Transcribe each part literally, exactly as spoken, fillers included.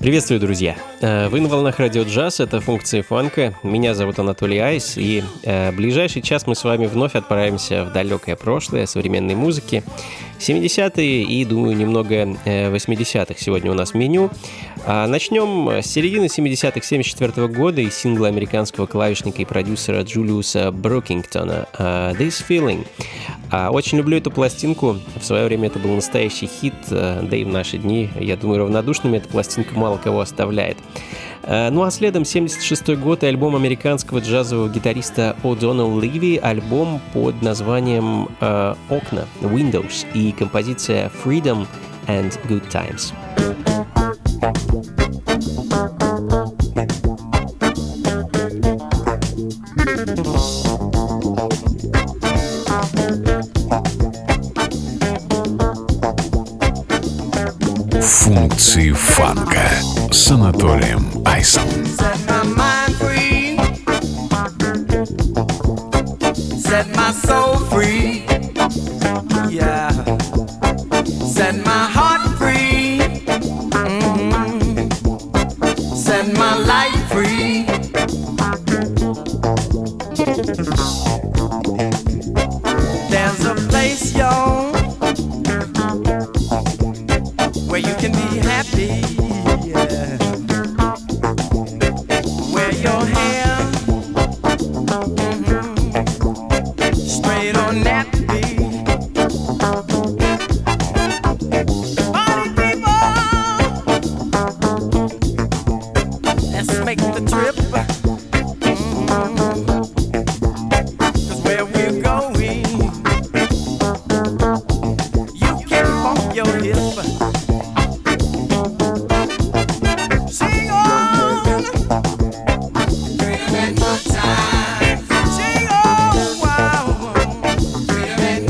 Приветствую, друзья! Вы на волнах радио джаз, это функции фанка. Меня зовут Анатолий Айс, и в ближайший час мы с вами вновь отправимся в далекое прошлое современной музыки. семидесятые и, думаю, немного восьмидесятых сегодня у нас в меню. Начнем с середины семидесятых, семьдесят четвёртого года из сингла американского клавишника и продюсера Джулиуса Брукингтона «This Feeling». Очень люблю эту пластинку. В свое время это был настоящий хит, да и в наши дни, я думаю, равнодушными эта пластинка мало кого оставляет. Ну а следом семьдесят шестой год и альбом американского джазового гитариста O'Donnell Levy, альбом под названием э, «Окна», «Windows» и композиция «Freedom and Good Times». Функции фанка с Анатолием Айсом. Set my mind free. Set my soul free. Yeah. Set my heart free. Mm-hmm. Set my life free. There's a place, y'all, where you can be happy, yeah. Wear your hair, mm-hmm, straight or nappy. Party people, let's make the trip, mm-hmm, 'cause where we're going, you can bump your hip. Freedom and good times. Freedom and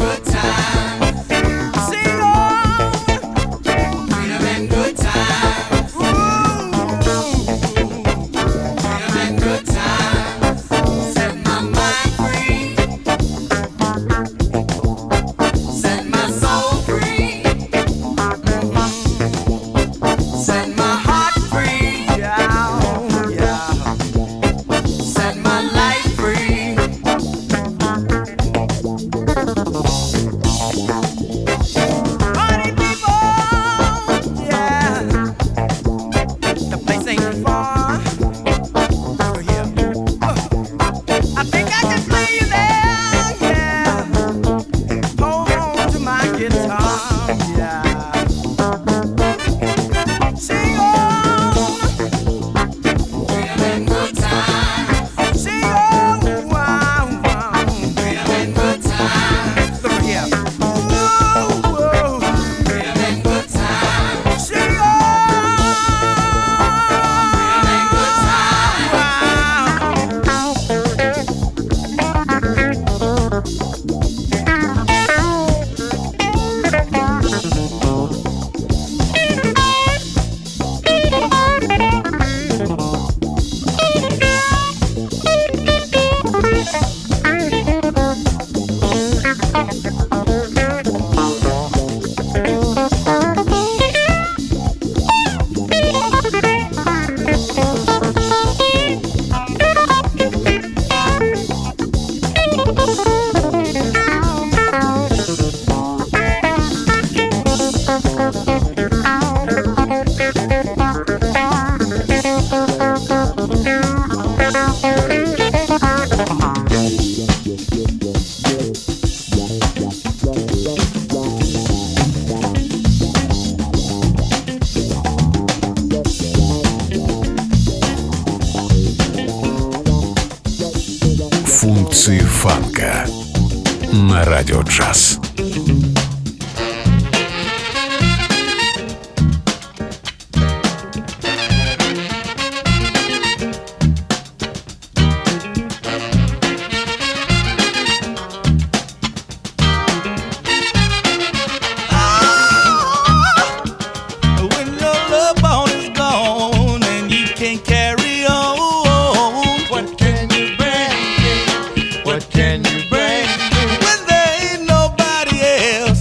Can you bring me when there ain't nobody else?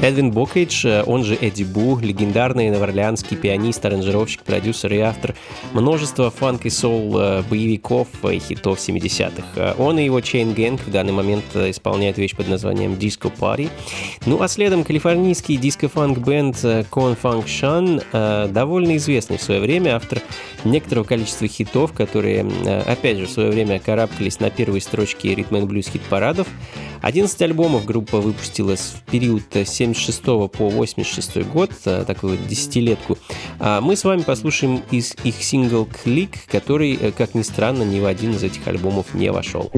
Эдвин Бокейдж, он же Эдди Бу, легендарный новоорлеанский пианист, аранжировщик, продюсер и автор множества фанк и соул-боевиков и хитов семидесятых. Он и его Chain Gang в данный момент исполняют вещь под названием Disco Party. Ну а следом калифорнийский диско-фанк-бенд Con Funk Shun, довольно известный в свое время, автор некоторого количества хитов, которые, опять же, в свое время карабкались на первые строчки ритм-энд-блюз хит-парадов. одиннадцать альбомов группа выпустила в период с семьдесят шестого по восемьдесят шестой год, такую вот десятилетку. А мы с вами послушаем из их сингл «Клик», который, как ни странно, ни в один из этих альбомов не вошел.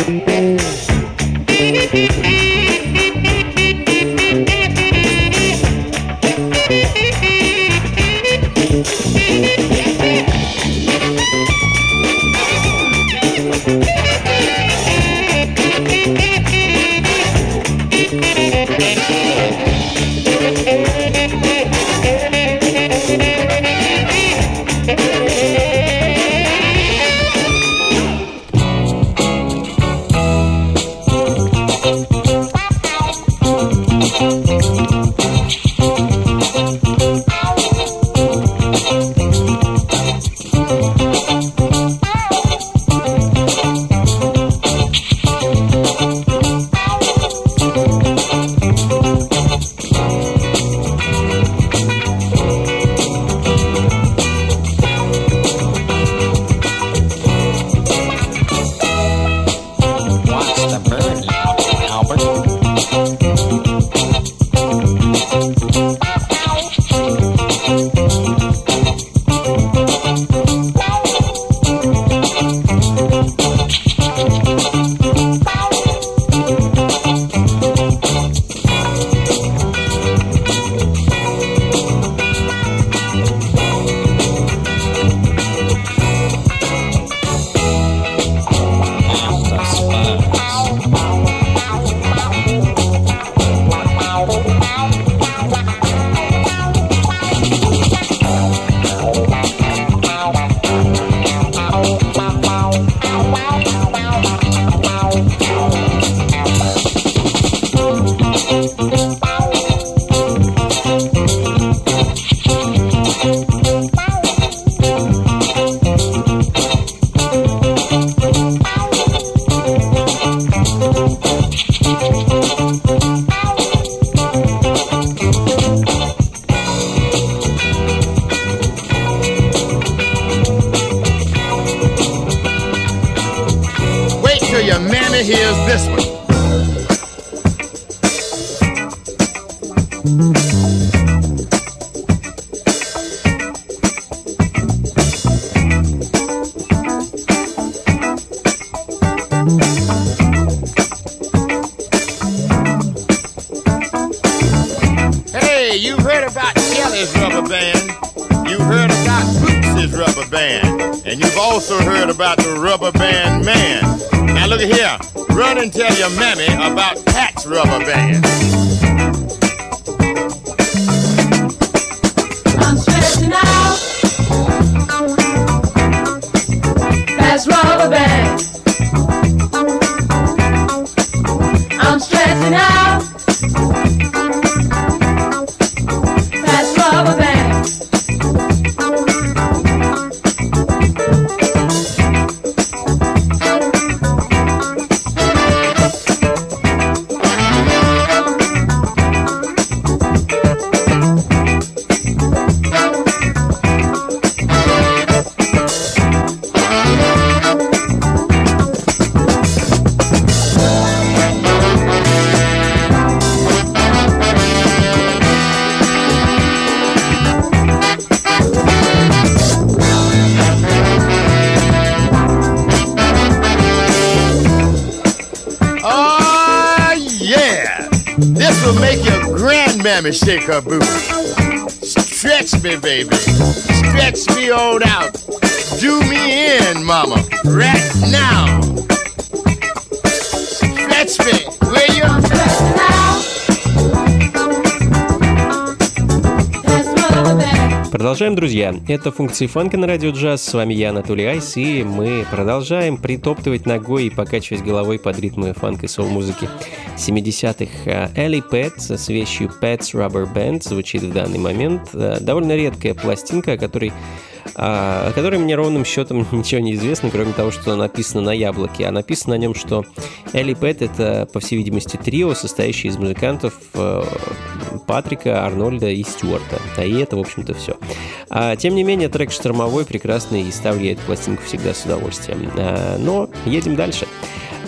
Beep, beep, beep. here's this one. Hey, you've heard about Kelly's rubber band. You've heard about Boots's rubber band. And you've also heard about the rubber band man. Now look at here. Run and tell your mammy about Pat's rubber band. I'm stretching out. Pat's rubber band. I'm stretching out. Pat's rubber band. Shake her booty. Stretch me, baby. Stretch me on out. Do me in, mama. Right now. Stretch me, will you? I'm stretching out. Продолжаем, друзья. Это функции фанка на радио джаз. С вами я, Анатолий Айс, и мы продолжаем притоптывать ногой и покачивать головой под ритмы фанка и соул-музыки семидесятых. Элли Пэт с вещью Pat's Rubber Band звучит в данный момент. Довольно редкая пластинка, о которой, о которой мне ровным счетом ничего не известно, кроме того, что написано на яблоке. А написано на нем, что Элли Пэт — это, по всей видимости, трио, состоящее из музыкантов Патрика, Арнольда и Стюарта. А и это, в общем-то, все. Тем не менее, трек штормовой, прекрасный, и ставлю я эту пластинку всегда с удовольствием. Но едем дальше.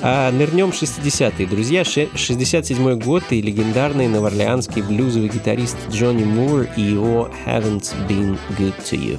А нырнем в шестидесятые, друзья. шестьдесят седьмой год, и легендарный новоорлеанский блюзовый гитарист Джонни Мур и его «Haven't Been Good to You».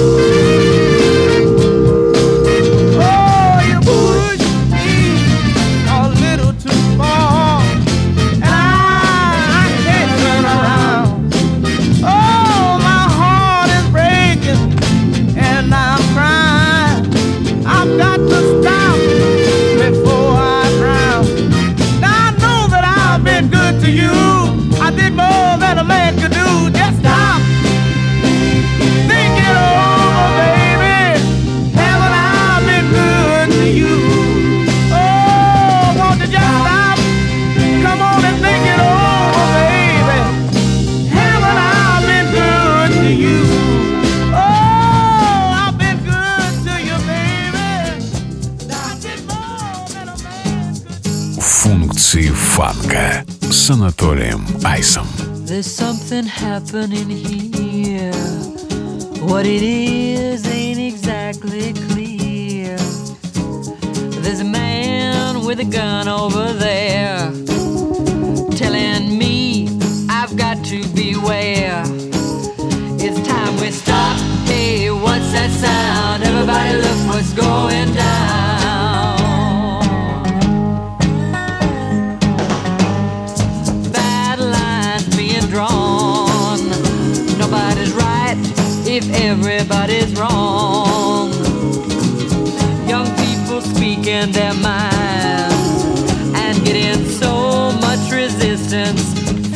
Man could do, just stop, think it over. функции фанка с Анатолием Айсом. There's something happening here. What it is ain't exactly clear. There's a man with a gun over there telling me I've got to beware. It's time we stop. Hey, what's that sound? Everybody look what's going down. If everybody's wrong, young people speaking their minds and getting so much resistance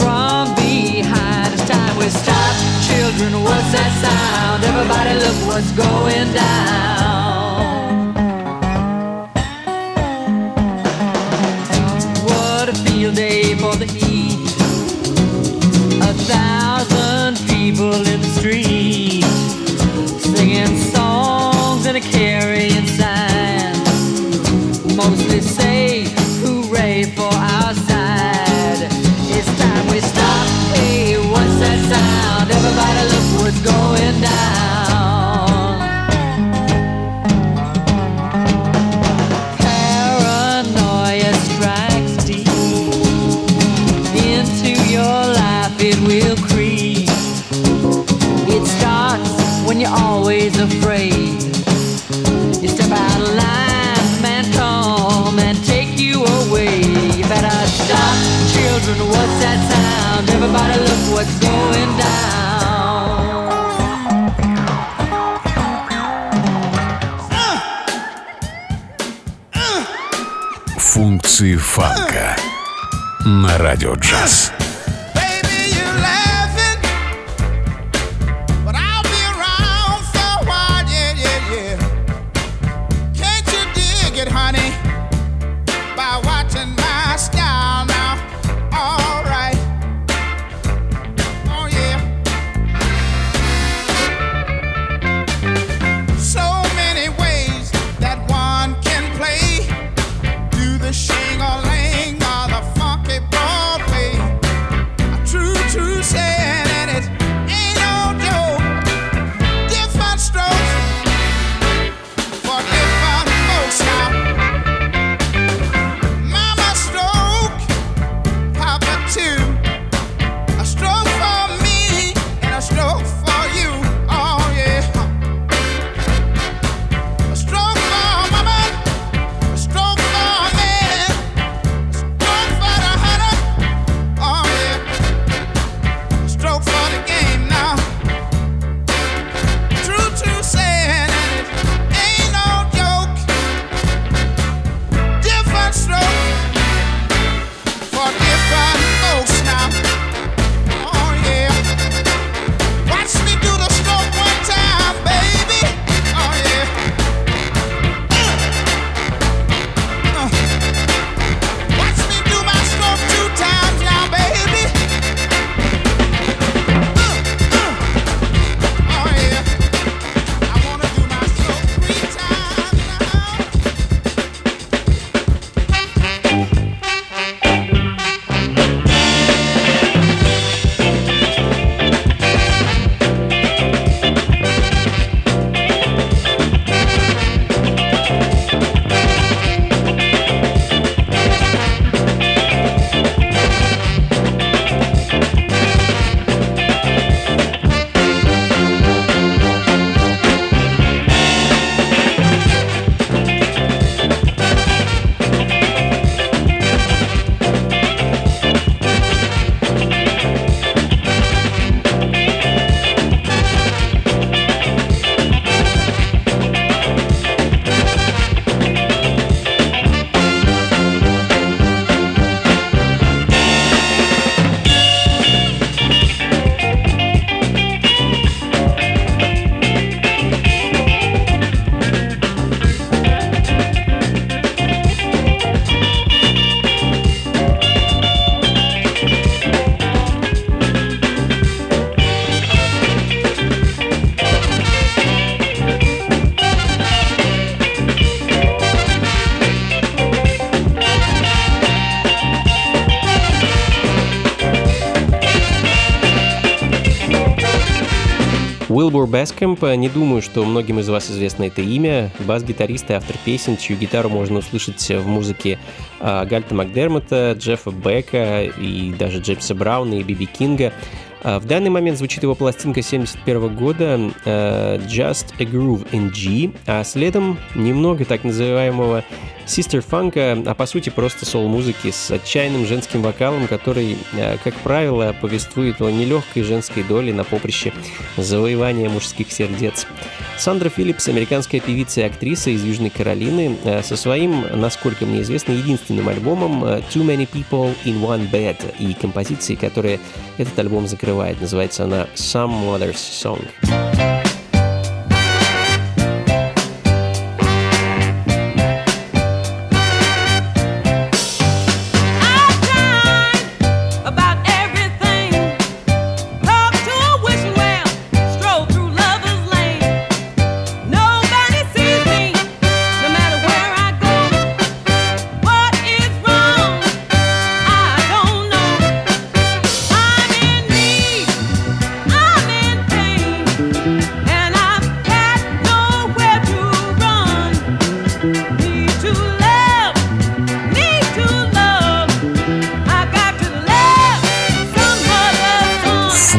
from behind. It's time we stop, children. What's that sound? Everybody, look what's going down. What a field day for the heat. A thousand people in the street. Singing songs and a carrying signs, mostly say hooray for our side. It's time we stop, hey, what's that sound? Everybody look what's going down. Paranoia strikes deep into your life, it will creep. It starts when you're always afraid. You step out of line, man come and take you away. You better stop, children, what's that sound? Everybody look what's going down. Функции фанка на радио джаз. The shing-a-ling or the funky ball play. Уилбур Бэскэмп, не думаю, что многим из вас известно это имя. Бас-гитарист и автор песен, чью гитару можно услышать в музыке Гальта Макдермота, Джеффа Бека и даже Джеймса Брауна и Биби Кинга. В данный момент звучит его пластинка семьдесят первого года Just a Groove in G, а следом немного так называемого Sister Funk'а, а по сути просто соул-музыки с отчаянным женским вокалом, который, как правило, повествует о нелегкой женской доле на поприще завоевания мужских сердец. Сандра Филлипс, американская певица и актриса из Южной Каролины, со своим, насколько мне известно, единственным альбомом Too Many People in One Bed и композицией, которая этот альбом закрывает. Называется она Some Mother's Song.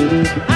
Thank you.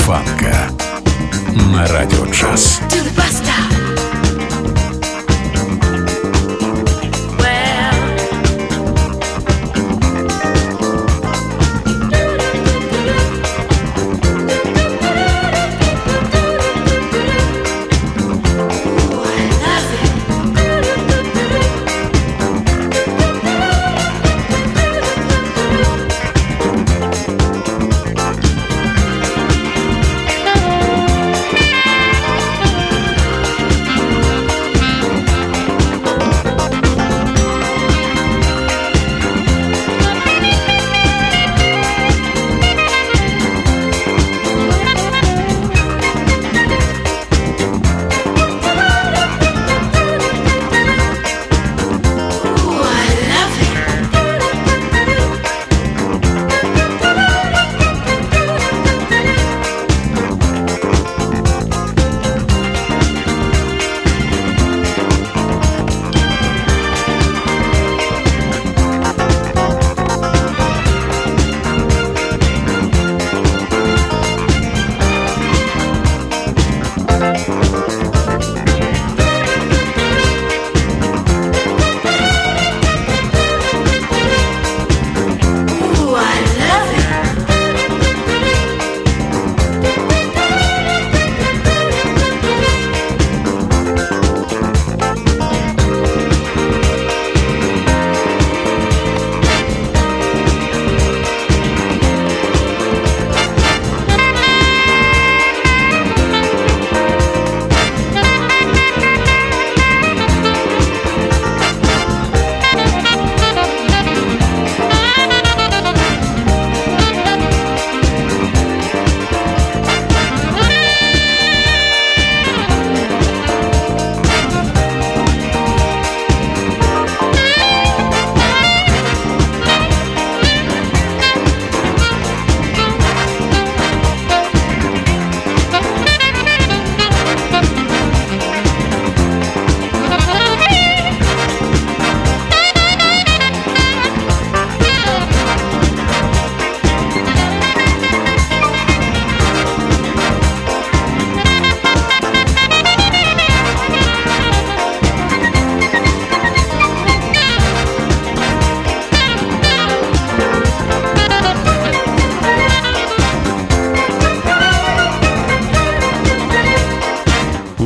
фанка на радио джаз.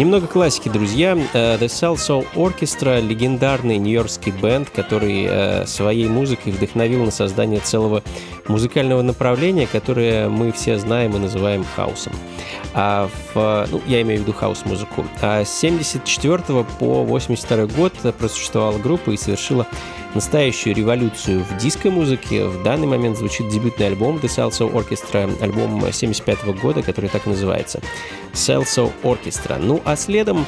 Много классики, друзья. The Salsoul Orchestra — легендарный нью-йоркский бэнд, который своей музыкой вдохновил на создание целого музыкального направления, которое мы все знаем и называем хаусом. А в, ну, я имею в виду хаус-музыку. А с семьдесят четвёртого по восемьдесят второй год просуществовала группа и совершила настоящую революцию в диско-музыке. В данный момент звучит дебютный альбом The Salsoul Orchestra, альбом семьдесят пятого года, который так и называется Salsoul Orchestra. Ну а следом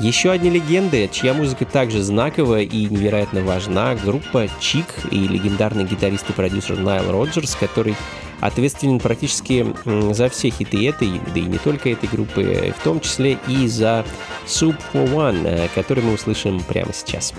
еще одни легенды, чья музыка также знакова и невероятно важна. Группа Чик и легендарный гитарист и продюсер Найл Роджерс, который ответственен практически за все хиты этой, да и не только этой группы, в том числе и за Soup for One, который мы услышим прямо сейчас.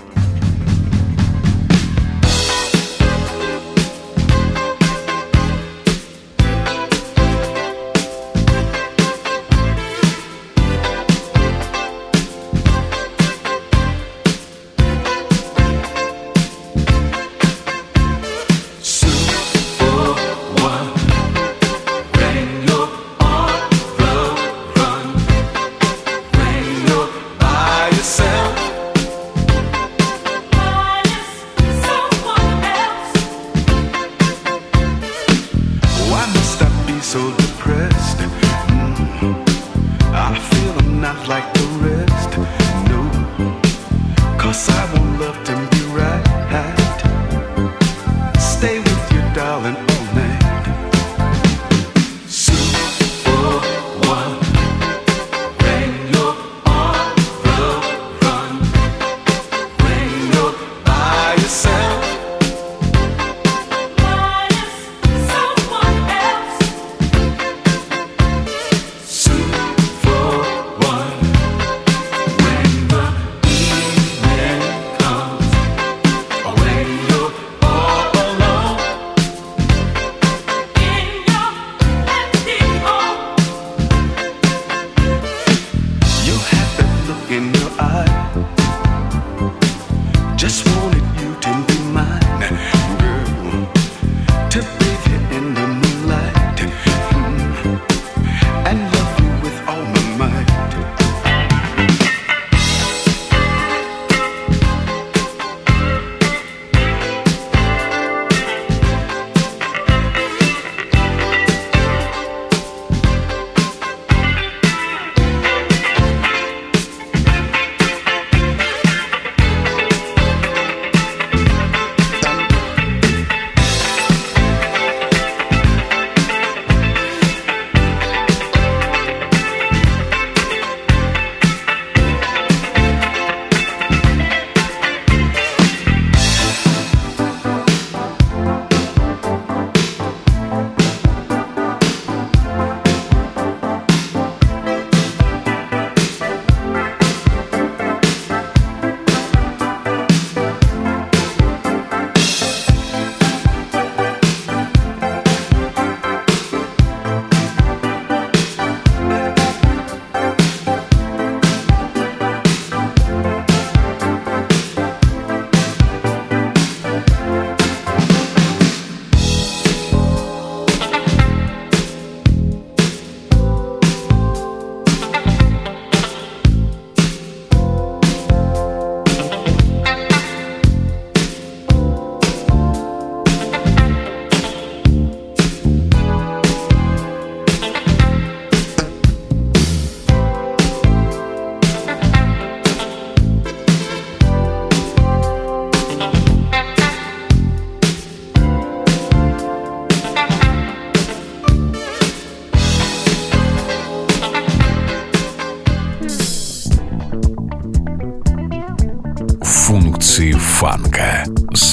фанка с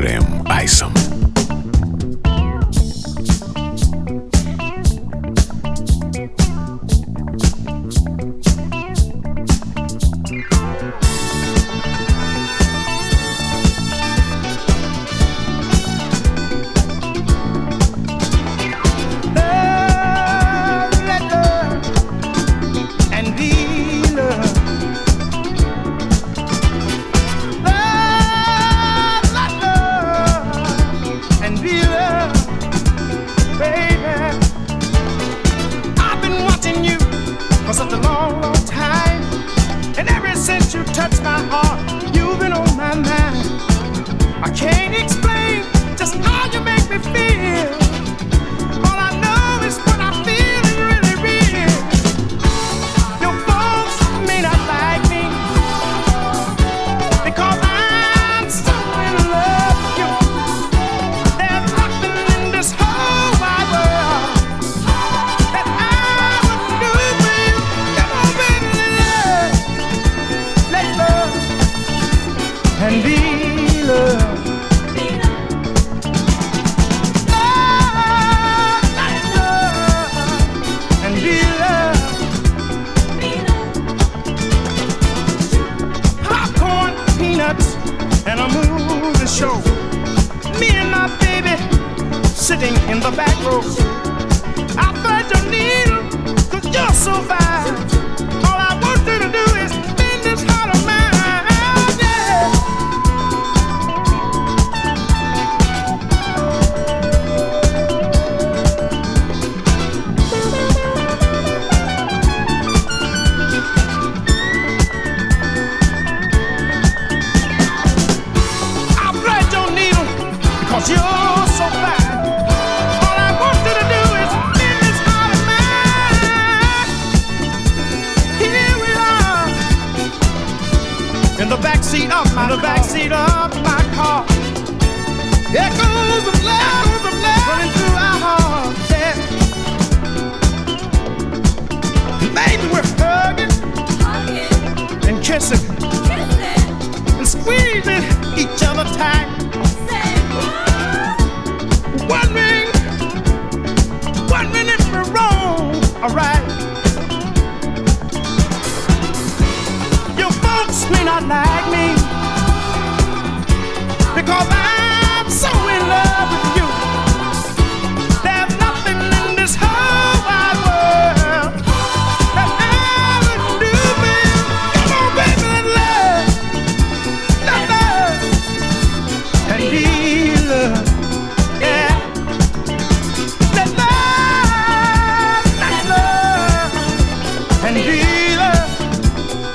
Айсом.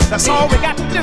That's all we got to do.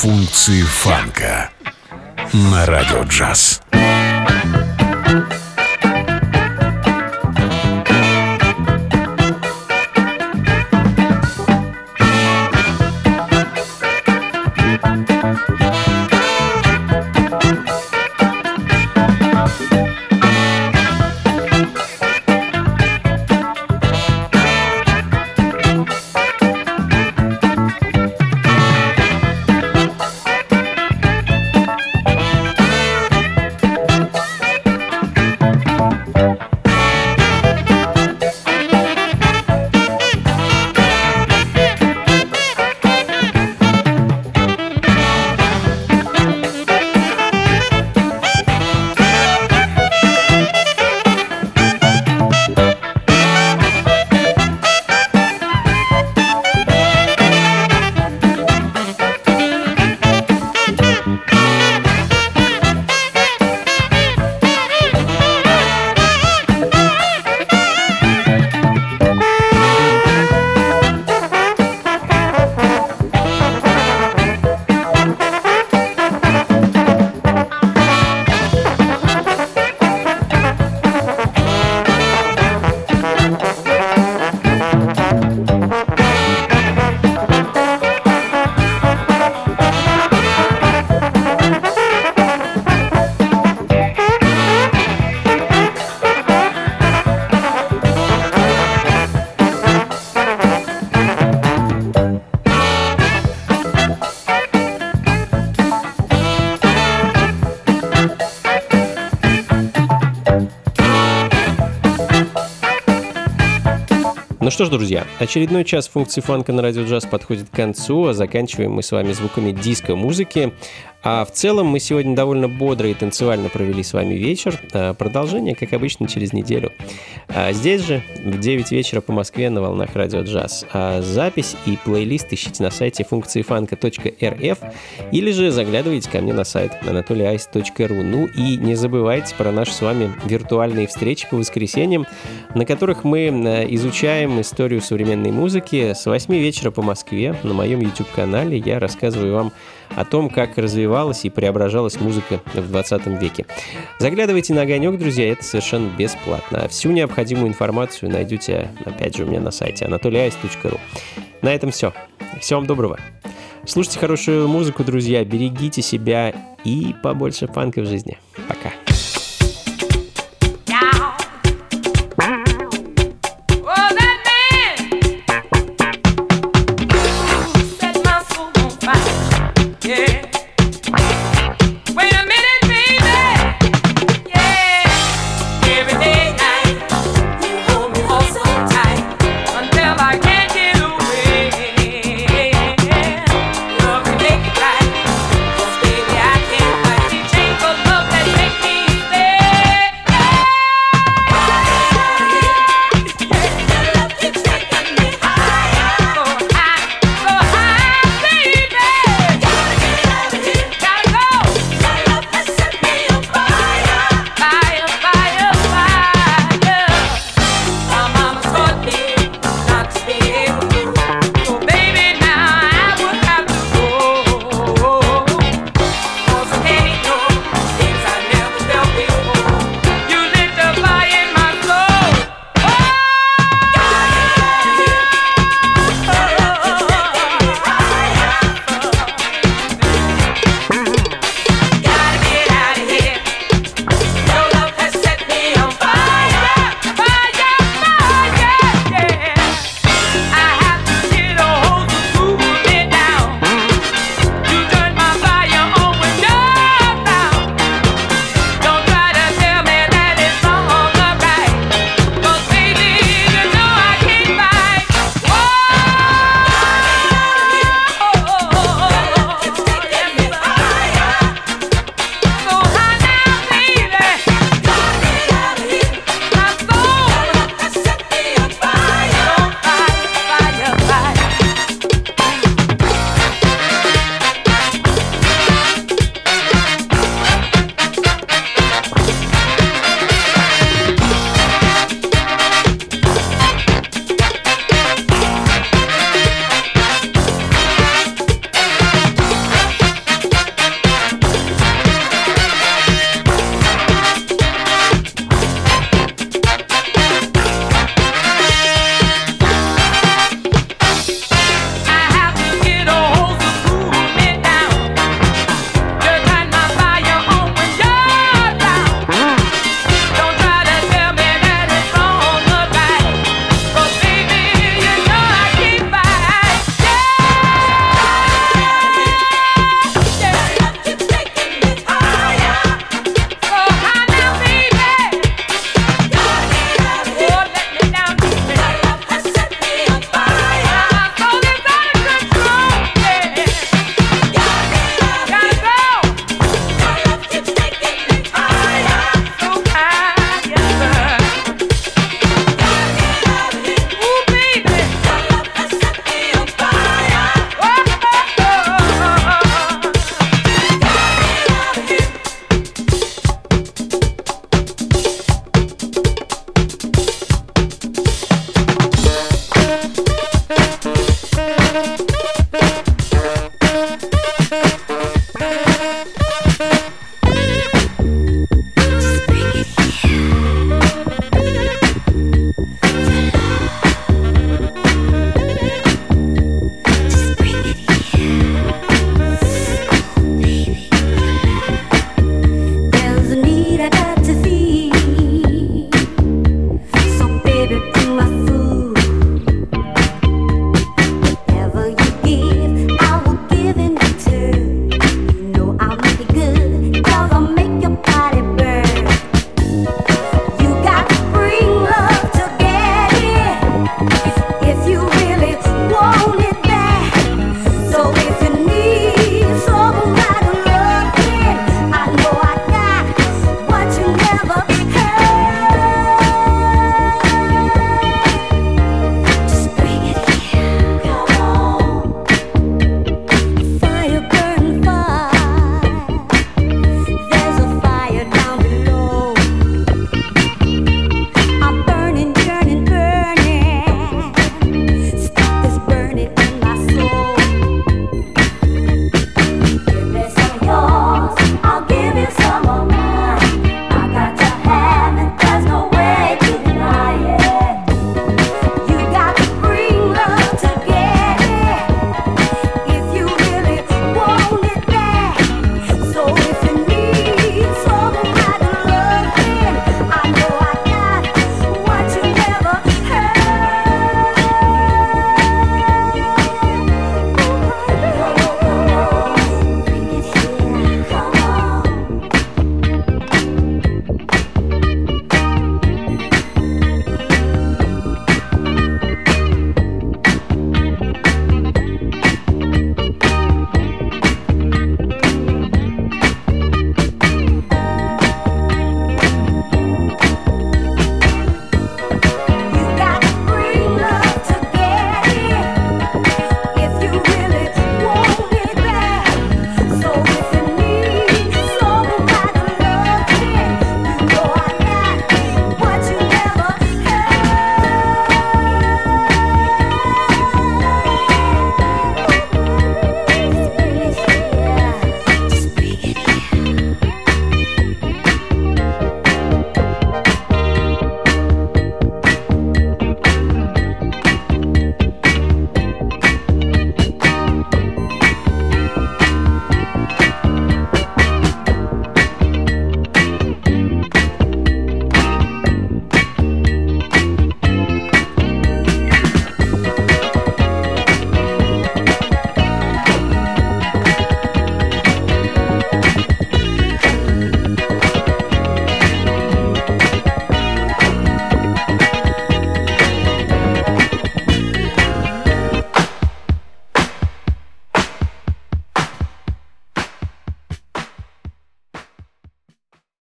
функции фанка на радио джаз. Ну что ж, друзья, очередной час функций фанка на радио джаз подходит к концу, а заканчиваем мы с вами звуками диско-музыки. А в целом мы сегодня довольно бодро и танцевально провели с вами вечер. Продолжение, как обычно, через неделю. А здесь же в девять вечера по Москве на волнах радио джаз. А запись и плейлист ищите на сайте функции фанка точка эр эф или же заглядывайте ко мне на сайт анатолий айс точка ру. Ну и не забывайте про наши с вами виртуальные встречи по воскресеньям, на которых мы изучаем историю современной музыки. С восьми вечера по Москве на моем YouTube-канале я рассказываю вам о том, как развивалась и преображалась музыка в двадцатом веке. Заглядывайте на огонек, друзья, это совершенно бесплатно. Всю необходимую информацию найдете, опять же, у меня на сайте анатолий айс точка ру. На этом все. Всем доброго. Слушайте хорошую музыку, друзья, берегите себя и побольше фанка в жизни. Пока.